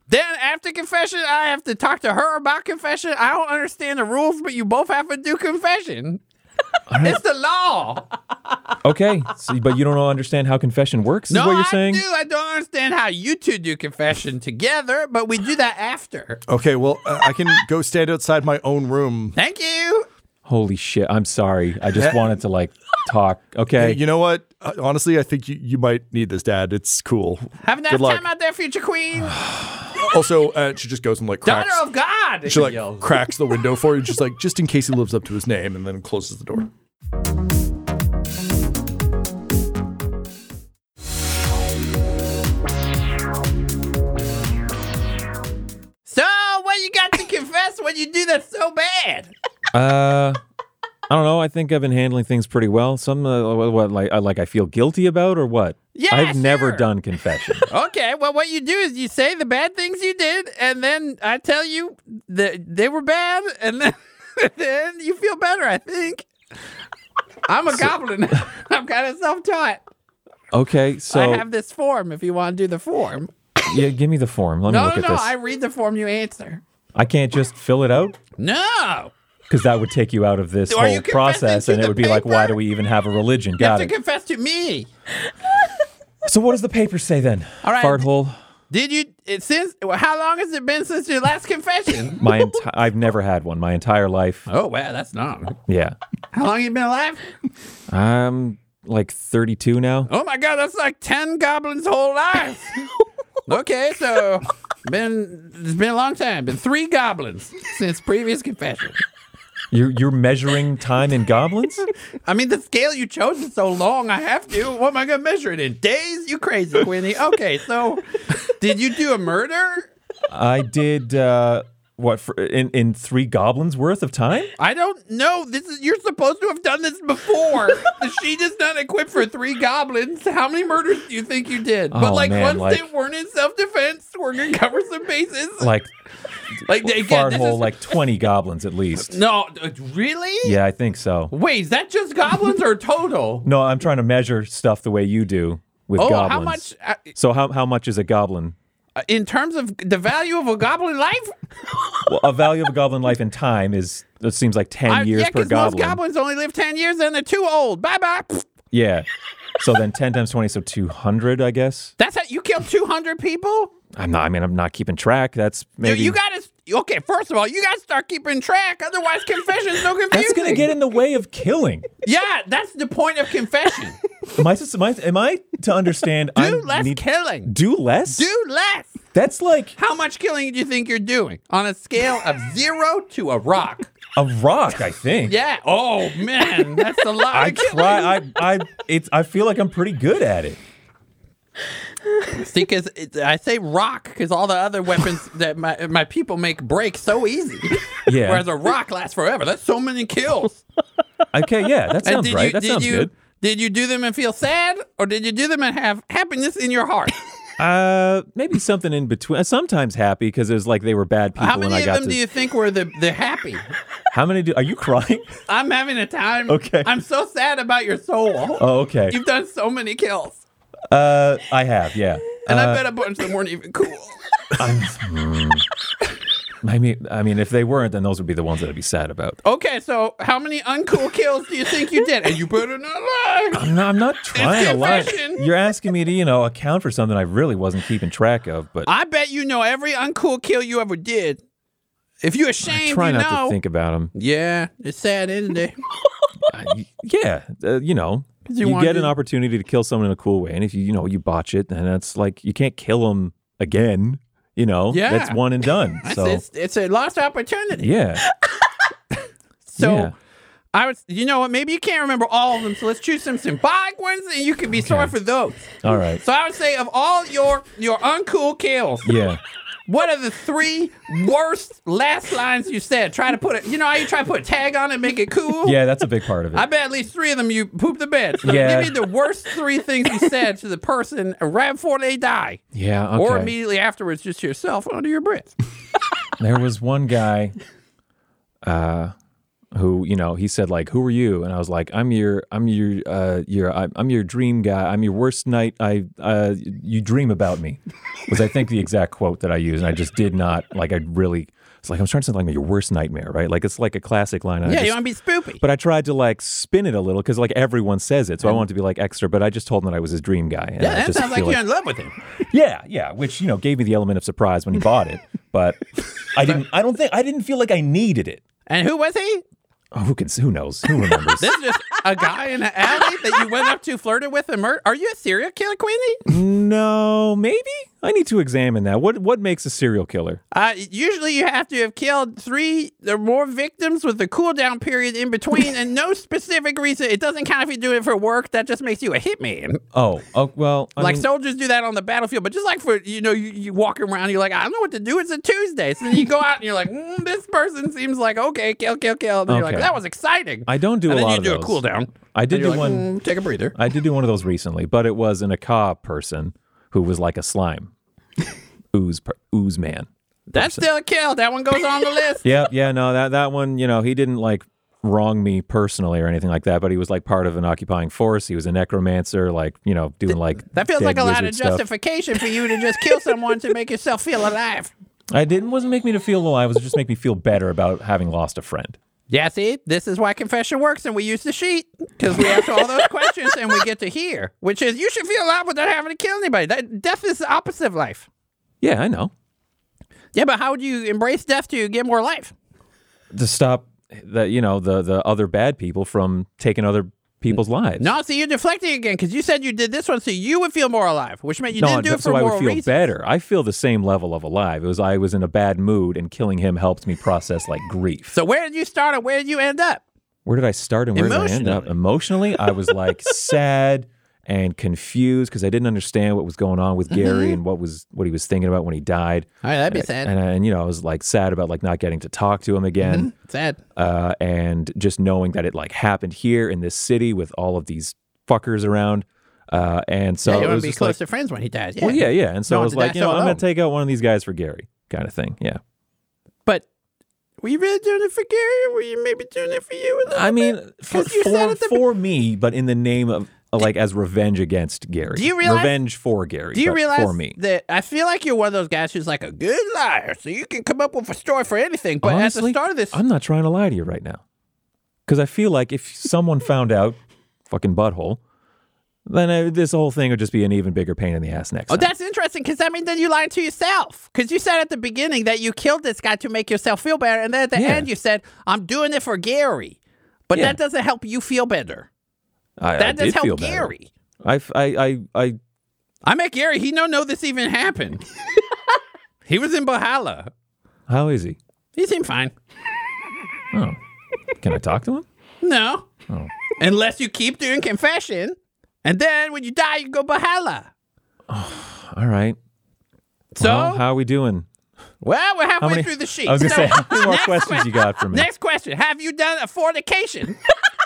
Then after confession, I have to talk to her about confession. I don't understand the rules, but you both have to do confession. It's the law. Okay, so, but you don't understand how confession works, is no, what you're saying? No, I do. I don't understand how you two do confession together, but we do that after. Okay, well, uh, I can go stand outside my own room. Thank you. Holy shit, I'm sorry. I just wanted to, like, talk. Okay. Hey, you know what? Honestly, I think you, you might need this, Dad. It's cool. Have a nice time out there, future queen. Also, uh, she just goes and like cracks. Daughter of God! She like yells. cracks the window for you, just like just in case he lives up to his name, and then closes the door. So, what you got to confess when you do that so bad? Uh, I don't know. I think I've been handling things pretty well. Some, uh, what, like, like I feel guilty about or what? Yeah, I've sure. never done confession. Okay, well, what you do is you say the bad things you did, and then I tell you that they were bad, and then, then you feel better, I think. I'm a so, goblin. I'm kind of self-taught. Okay, so... I have this form if you want to do the form. Yeah, give me the form. Let me no, look no, at no. this. No, no, I read the form, you answer. I can't just fill it out? No! Because that would take you out of this Are whole process, and it would be paper? Like, why do we even have a religion? You Got have it. to confess to me. So what does the paper say then? All right. Farthole. Did you, it, since, how long has it been since your last confession? My enti- I've never had one my entire life. Oh, wow, that's not. Yeah. How long have you been alive? I'm like thirty-two now. Oh, my God, that's like ten goblins' whole lives. Okay, so been it's been a long time. Been three goblins since previous confession. You're, you're measuring time in goblins? I mean, the scale you chose is so long, I have to. What am I going to measure it in? Days? You crazy, Quinny. Okay, so did you do a murder? I did, uh, what, for, in, in three goblins worth of time? I don't know. This is You're supposed to have done this before. The sheet is not equipped for three goblins. How many murders do you think you did? Oh, but, like, man, once like... they weren't in self-defense, we're going to cover some bases. Like... Like again, Farthole, is... like twenty goblins at least. No, really? Yeah, I think so. Wait, is that just goblins or total? No, I'm trying to measure stuff the way you do with oh, goblins. How much? I... So how how much is a goblin? Uh, in terms of the value of a goblin life? Well, a value of a goblin life in time is it seems like ten uh, years yeah, per goblin. Most goblins only live ten years and they're too old. Bye bye. Yeah. So then ten times twenty, so two hundred, I guess. That's how you killed two hundred people? I'm not. I mean, I'm not keeping track. That's maybe. Dude, you gotta. Okay, first of all, you gotta start keeping track. Otherwise, confession's so confusing. That's gonna get in the way of killing. Yeah, that's the point of confession. am, I, am I? Am I to understand? Do I less need, killing. Do less. Do less. That's like how much killing do you think you're doing on a scale of zero to a rock? A rock, I think. Yeah. Oh man, that's a lot. I of try. I. I. It's. I feel like I'm pretty good at it. See, because I say rock because all the other weapons that my my people make break so easy. Yeah. Whereas a rock lasts forever. That's so many kills. Okay, yeah, that sounds right. You, that sounds you, good. Did you do them and feel sad, or did you do them and have happiness in your heart? Uh, maybe something in between. Sometimes happy because it was like they were bad people. How many I of got them to... do you think were the the happy? How many do? Are you crying? I'm having a time. Okay. I'm so sad about your soul. Oh, okay. You've done so many kills. Uh, I have, yeah. And uh, I bet a bunch of them weren't even cool. I'm, mm, I mean, I mean, if they weren't, then those would be the ones that I'd be sad about. Okay, so how many uncool kills do you think you did? And you better not lie. I'm not, I'm not trying to lie. You're asking me to, you know, account for something I really wasn't keeping track of. But I bet you know every uncool kill you ever did. If you're ashamed, I try you not know. to think about them. Yeah, it's sad, isn't it? uh, yeah, uh, you know. You, you get to... an opportunity to kill someone in a cool way, and if you you know you botch it, then that's like you can't kill them again. You know, yeah. That's one and done. So it's, it's a lost opportunity. Yeah. so yeah. I was, you know what? Maybe you can't remember all of them, so let's choose some symbolic ones, and you can be okay. sorry for those. All right. So I would say of all your your uncool kills. Yeah. What are the three worst last lines you said? Try to put it, you know how you try to put a tag on it and make it cool? Yeah, that's a big part of it. I bet at least three of them you pooped the bed. So yeah. Give me the worst three things you said to the person right before they die. Yeah, okay. Or immediately afterwards, just to yourself under your breath. There was one guy uh, who, you know, he said like, who are you? And I was like, I'm your, I'm your, uh, your, I'm your dream guy. I'm your worst night. I, uh, you dream about me was I think the exact quote that I used. And I just did not like, I really, it's like, I'm trying to sound like your worst nightmare, right? Like it's like a classic line. Yeah. I just, you want to be spoopy. But I tried to like spin it a little cause like everyone says it. So I wanted to be like extra, but I just told him that I was his dream guy. And yeah. I that just sounds like you're like, in love with him. Yeah. Yeah. Which, you know, gave me the element of surprise when he bought it, but I didn't, I don't think, I didn't feel like I needed it. And who was he? Oh, who can? Who knows? Who remembers? This is just a guy in an alley that you went up to, flirted with, and murdered. Are you a serial killer, Quinny? No, maybe. I need to examine that. What what makes a serial killer? Uh, usually you have to have killed three or more victims with a cooldown period in between and no specific reason. It doesn't count if you do it for work. That just makes you a hitman. Oh, oh well. I like mean, soldiers do that on the battlefield, but just like for, you know, you, you walk around, you're like, I don't know what to do. It's a Tuesday. So you go out and you're like, mm, this person seems like, okay, kill, kill, kill. And okay. You're like, that was exciting. I don't do and a lot of those. And then you do a cooldown. I did do like, one. Mm, take a breather. I did do one of those recently, but it was an Akka person who was like a slime ooze per, ooze man. That's person. Still a kill. That one goes on the list. Yeah, yeah, no, that that one, you know, he didn't like wrong me personally or anything like that, but he was like part of an occupying force. He was a necromancer, like, you know, doing like that feels like a lot of justification stuff. For you to just kill someone to make yourself feel alive. I didn't. It wasn't make me to feel alive. It was just make me feel better about having lost a friend. Yeah, see, this is why confession works, and we use the sheet, because we answer all those questions, and we get to hear, which is, you should feel alive without having to kill anybody. That, death is the opposite of life. Yeah, I know. Yeah, but how would you embrace death to get more life? To stop, the, you know, the, the other bad people from taking other people's lives. No, see, you're deflecting again, because you said you did this one, so you would feel more alive, which meant you no, didn't do it for moral reasons. So I would feel better. I feel the same level of alive. It was I was in a bad mood, and killing him helped me process, like, grief. So where did you start, and where did you end up? Where did I start, and where did I end up? Emotionally, I was, like, sad and confused, because I didn't understand what was going on with Gary and what was what he was thinking about when he died. All right, that'd be and, sad. And, and, you know, I was, like, sad about, like, not getting to talk to him again. Mm-hmm. Sad. Uh, and just knowing that it, like, happened here in this city with all of these fuckers around. Uh, and so yeah, you want to be close like, to friends when he dies. Yeah. Well, yeah, yeah. And so no I was like, you know, so I'm going to take out one of these guys for Gary kind of thing. Yeah. But were you really doing it for Gary? Or were you maybe doing it for you? I mean, bit? for for, for be- me, but in the name of... Like as revenge against Gary. Do you realize, revenge for Gary. Do you realize for me. That I feel like you're one of those guys who's like a good liar, so you can come up with a story for anything. But honestly, at the start of this, I'm not trying to lie to you right now, because I feel like if someone found out, fucking butthole, then I, this whole thing would just be an even bigger pain in the ass next. Oh, time. That's interesting, because that means then you lied to yourself, because you said at the beginning that you killed this guy to make yourself feel better, and then at the yeah. end you said, "I'm doing it for Gary," but yeah. that doesn't help you feel better. I, that I does help Gary. I, I, I, I, I met Gary. He don't know this even happened. He was in Bahala. How is he? He seemed fine. Oh. Can I talk to him? No. Oh. Unless you keep doing confession. And then when you die, you go Bahala. Oh, all right. So? Well, how are we doing? Well, we're halfway many, through the sheet. I was going to so, say, how many more questions qu- you got for me? Next question. Have you done a fornication?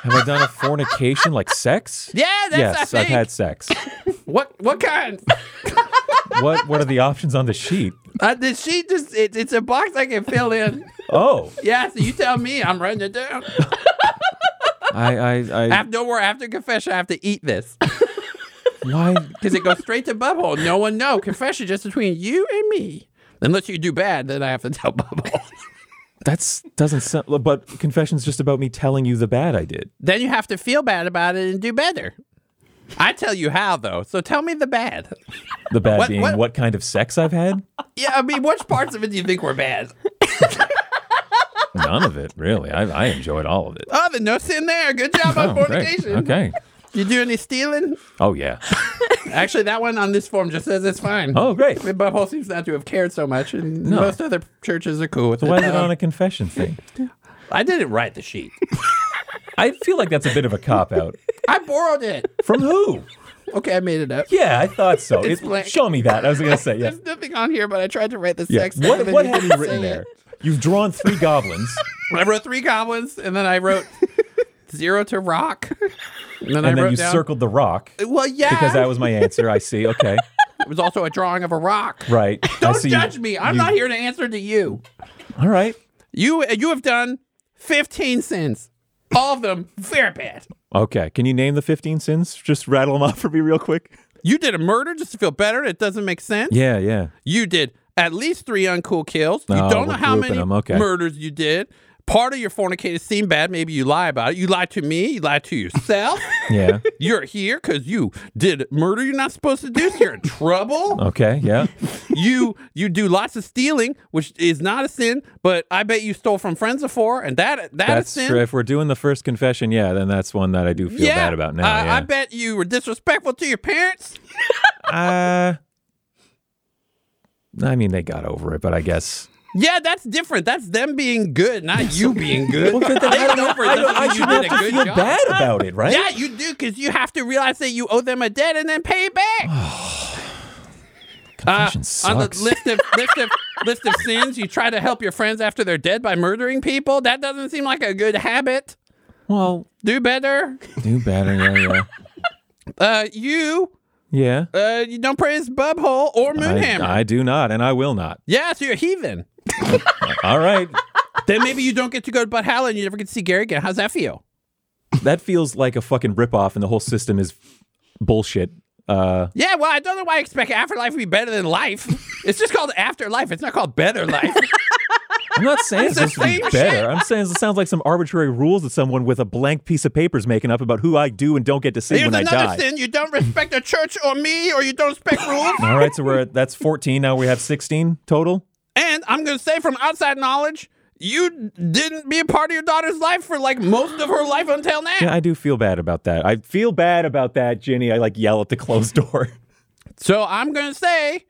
Have I done a fornication, like sex? Yeah, that's yes, I think. I've had sex. What what kind? What What are the options on the sheet? Uh, the sheet, just it, it's a box I can fill in. Oh. Yeah, so you tell me. I'm writing it down. I, I, I... After, don't worry, after confession, I have to eat this. Why? Because it goes straight to Butthole. No one knows. Confession just between you and me. Unless you do bad, then I have to tell Butthole. That's doesn't sound, but confession's just about me telling you the bad I did. Then you have to feel bad about it and do better. I tell you how, though, so tell me the bad. The bad what, being what, what kind of sex I've had? Yeah, I mean, which parts of it do you think were bad? None of it, really. I, I enjoyed all of it. Oh, then no sin there. Good job oh, on fornication. Great. Okay. You do any stealing? Oh, yeah. Actually, that one on this form just says it's fine. Oh, great. The Butthole seems not to have cared so much, and no. most other churches are cool with so it. Why is it on a confession thing? I didn't write the sheet. I feel like that's a bit of a cop-out. I borrowed it. From who? Okay, I made it up. Yeah, I thought so. It's it, show me that. I was going to say, yeah. There's nothing on here, but I tried to write the yeah. sex. What, what have you written there? You've drawn three goblins. I wrote three goblins, and then I wrote... Zero to rock. And then, and I then wrote you down, circled the rock. Well, yeah. Because that was my answer. I see. Okay. It was also a drawing of a rock. Right. Don't I see judge you, me. I'm you. not here to answer to you. All right. You you have done fifteen sins. All of them very bad. Okay. Can you name the fifteen sins? Just rattle them off for me real quick. You did a murder just to feel better. It doesn't make sense. Yeah, yeah. You did at least three uncool kills. You oh, don't know how many okay. murders you did. Part of your fornicated seemed bad. Maybe you lie about it. You lie to me. You lie to yourself. Yeah. You're here because you did murder you're not supposed to do. So you're in trouble. Okay, yeah. You you do lots of stealing, which is not a sin, but I bet you stole from friends before, and that, that that's is sin. True. If we're doing the first confession, yeah, then that's one that I do feel yeah. bad about now. Uh, yeah. I bet you were disrespectful to your parents. uh, I mean, they got over it, but I guess... Yeah, that's different. That's them being good, not you being good. Well, then, I, don't, over I, don't, I should have to feel job. bad about it, right? Yeah, you do, because you have to realize that you owe them a debt and then pay it back. Uh, on the list of list of list of sins, you try to help your friends after they're dead by murdering people. That doesn't seem like a good habit. Well, do better. Do better, yeah, yeah. Uh, you. Yeah. Uh, you don't praise Butthole or Moonhammer. I, I do not, and I will not. Yeah, so you're a heathen. All right. Then maybe you don't get to go to Butthole and you never get to see Gary again. How's that feel? That feels like a fucking ripoff, and the whole system is bullshit. Uh, yeah, well, I don't know why I expect afterlife to be better than life. It's just called afterlife. It's not called better life. I'm not saying it's supposed to be better. Shit. I'm saying it sounds like some arbitrary rules that someone with a blank piece of paper is making up about who I do and don't get to see Here's when I die. Here's another sin. You don't respect the church or me, or you don't respect rules. All right, so we're at, that's fourteen. Now we have sixteen total. And I'm going to say from outside knowledge, you didn't be a part of your daughter's life for like most of her life until now. Yeah, I do feel bad about that. I feel bad about that, Ginny. I like yell at the closed door. So I'm going to say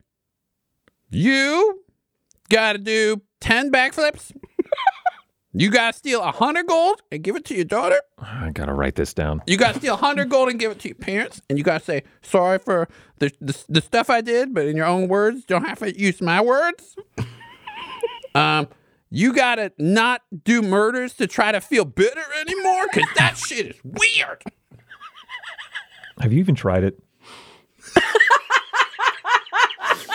you got to do ten backflips. You got to steal one hundred gold and give it to your daughter. I got to write this down. You got to steal one hundred gold and give it to your parents. And you got to say, sorry for the, the the stuff I did, but in your own words, don't have to use my words. um, You got to not do murders to try to feel bitter anymore, because that shit is weird. Have you even tried it?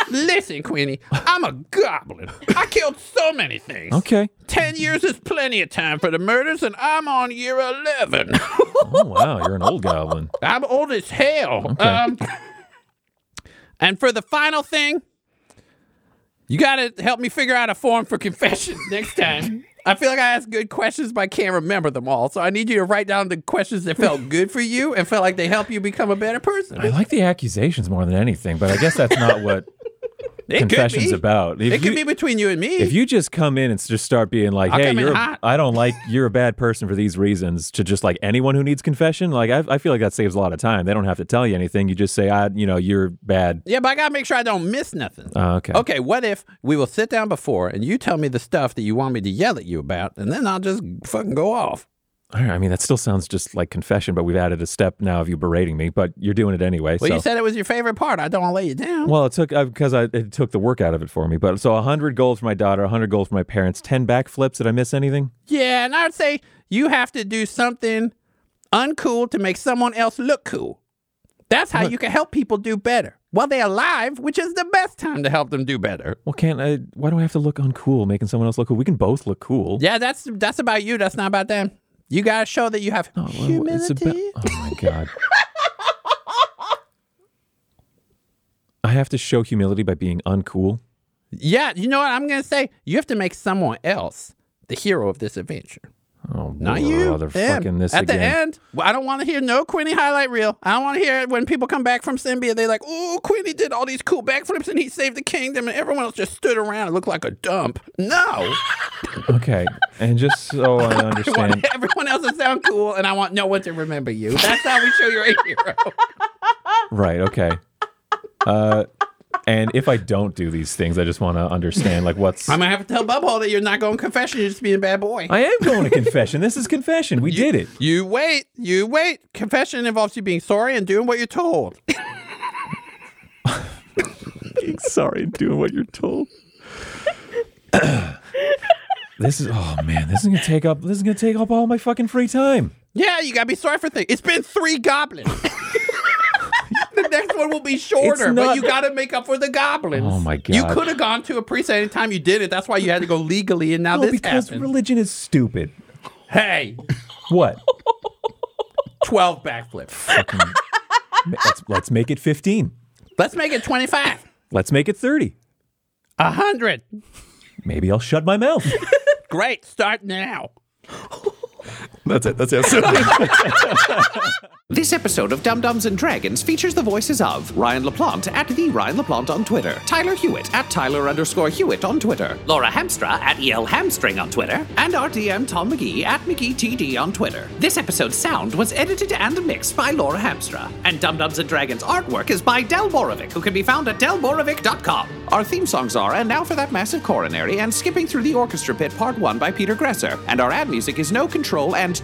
Listen, Quinny, I'm a goblin. I killed so many things. Okay. Ten years is plenty of time for the murders, and I'm on year eleven. Oh, wow. You're an old goblin. I'm old as hell. Okay. Um, and for the final thing, you got to help me figure out a form for confession next time. I feel like I asked good questions, but I can't remember them all. So I need you to write down the questions that felt good for you and felt like they help you become a better person. I like the accusations more than anything, but I guess that's not what confession's about. If it could you, be between you and me. If you just come in and just start being like, I'll hey, you're a, I don't like, you're a bad person for these reasons to just like anyone who needs confession. Like, I, I feel like that saves a lot of time. They don't have to tell you anything. You just say, I, you know, you're bad. Yeah, but I got to make sure I don't miss nothing. Uh, okay. Okay. What if we will sit down before and you tell me the stuff that you want me to yell at you about, and then I'll just fucking go off. All right, I mean, that still sounds just like confession, but we've added a step now of you berating me, but you're doing it anyway. Well, so. You said it was your favorite part. I don't want to let you down. Well, it took uh, because I, it took the work out of it for me. But so one hundred gold for my daughter, one hundred gold for my parents, ten backflips. Did I miss anything? Yeah, and I would say you have to do something uncool to make someone else look cool. That's how what? You can help people do better while they're alive, which is the best time to help them do better. Well, can't I? Why do I have to look uncool, making someone else look cool? We can both look cool. Yeah, that's that's about you. That's not about them. You got to show that you have oh, humility. It's about, oh, my God. I have to show humility by being uncool? Yeah, you know what I'm going to say? You have to make someone else the hero of this adventure. Oh, not you. Fucking this At again. The end, well, I don't want to hear no Quinny highlight reel. I don't want to hear it when people come back from Sembia. They're like, oh, Quinny did all these cool backflips and he saved the kingdom and everyone else just stood around and looked like a dump. No. Okay. And just so I understand. I want everyone else to sound cool and I want no one to remember you. That's how we show you're a hero. Right. Okay. Uh, and if I don't do these things, I just want to understand, like, what's... I'm going to have to tell Butthole that you're not going to confession. You're just being a bad boy. I am going to confession. This is confession. We you, did it. You wait. You wait. Confession involves you being sorry and doing what you're told. Being sorry and doing what you're told. This is... Oh, man. This is going to take up... This is going to take up all my fucking free time. Yeah, you got to be sorry for things. It's been three goblins. The next one will be shorter, not... but you got to make up for the goblins. Oh, my God. You could have gone to a priest at any time you did it. That's why you had to go legally, and now no, this because happened. Because religion is stupid. Hey. What? twelve backflips. Fucking... let's, let's make it fifteen. Let's make it twenty-five. Let's make it thirty. one hundred. Maybe I'll shut my mouth. Great. Start now. That's it. That's the episode. This episode of Dumb-Dumbs and Dragons features the voices of Ryan LaPlante at the Ryan LaPlante on Twitter, Tyler Hewitt at Tyler underscore Hewitt on Twitter, Laura Hamstra at E L Hamstring on Twitter, and our D M Tom McGee at McGeeTD on Twitter. This episode's sound was edited and mixed by Laura Hamstra, and Dumb-Dumbs and Dragons artwork is by Del Borovic, who can be found at del borovic dot com. Our theme songs are And Now for That Massive Coronary and Skipping Through the Orchestra Pit Part one by Peter Gresser, and our ad music is No Control and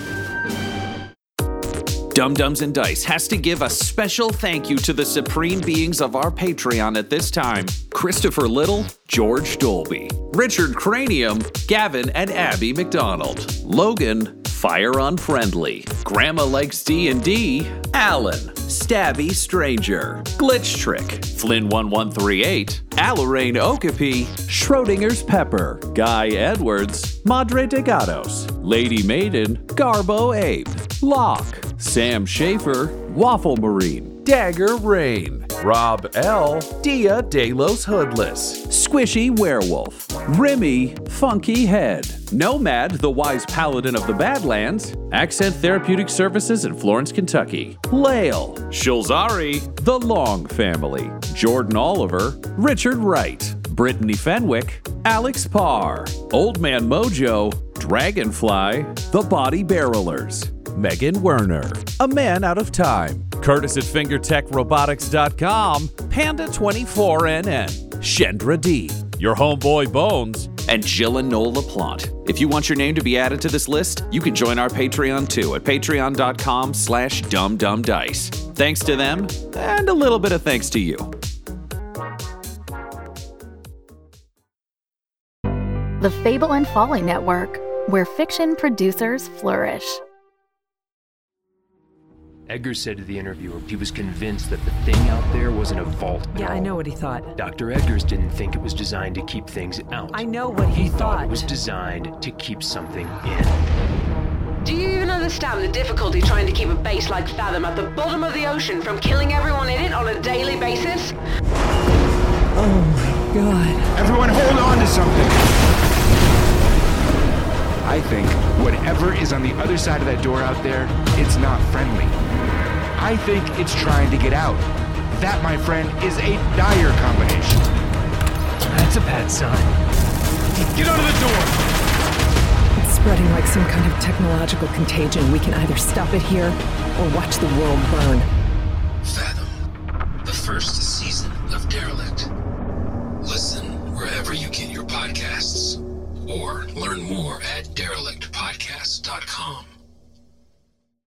Dumb-Dumbs and Dice has to give a special thank you to the supreme beings of our Patreon at this time: Christopher Little, George Dolby, Richard Cranium, Gavin and Abby McDonald, Logan, Fire Unfriendly, Grandma Likes D and D, Alan, Stabby Stranger, Glitch Trick, Flynn one one three eight, Alarain Okapi, Schrodinger's Pepper, Guy Edwards, Madre de Gatos, Lady Maiden, Garbo Ape, Locke, Sam Schaefer, Waffle Marine, Dagger Rain, Rob L, Dia Delos Hoodless, Squishy Werewolf, Remy Funky Head, Nomad the Wise Paladin of the Badlands, Accent Therapeutic Services in Florence, Kentucky, Lael, Shulzari, The Long Family, Jordan Oliver, Richard Wright, Brittany Fenwick, Alex Parr, Old Man Mojo, Dragonfly, The Body Barrelers, Megan Werner, A Man Out of Time, Curtis at fingertech robotics dot com, Panda twenty-four N N, Shendra D, Your Homeboy Bones, and Jill and Noel LaPlante. If you want your name to be added to this list, you can join our Patreon too at patreon dot com slash dumb dumb dice. Thanks to them, and a little bit of thanks to you. The Fable and Folly Network, where fiction producers flourish. Edgar said to the interviewer he was convinced that the thing out there wasn't a vault at all. Yeah, I know what he thought. Doctor Edgars didn't think it was designed to keep things out. I know what he, he thought. He thought it was designed to keep something in. Do you even understand the difficulty trying to keep a base like Fathom at the bottom of the ocean from killing everyone in it on a daily basis? Oh my God. Everyone hold on to something. I think whatever is on the other side of that door out there, it's not friendly. I think it's trying to get out. That, my friend, is a dire combination. That's a bad sign. Get out of the door! It's spreading like some kind of technological contagion. We can either stop it here or watch the world burn. Fathom, the first season of Derelict. Listen wherever you get your podcasts. Or learn more at derelict podcast dot com.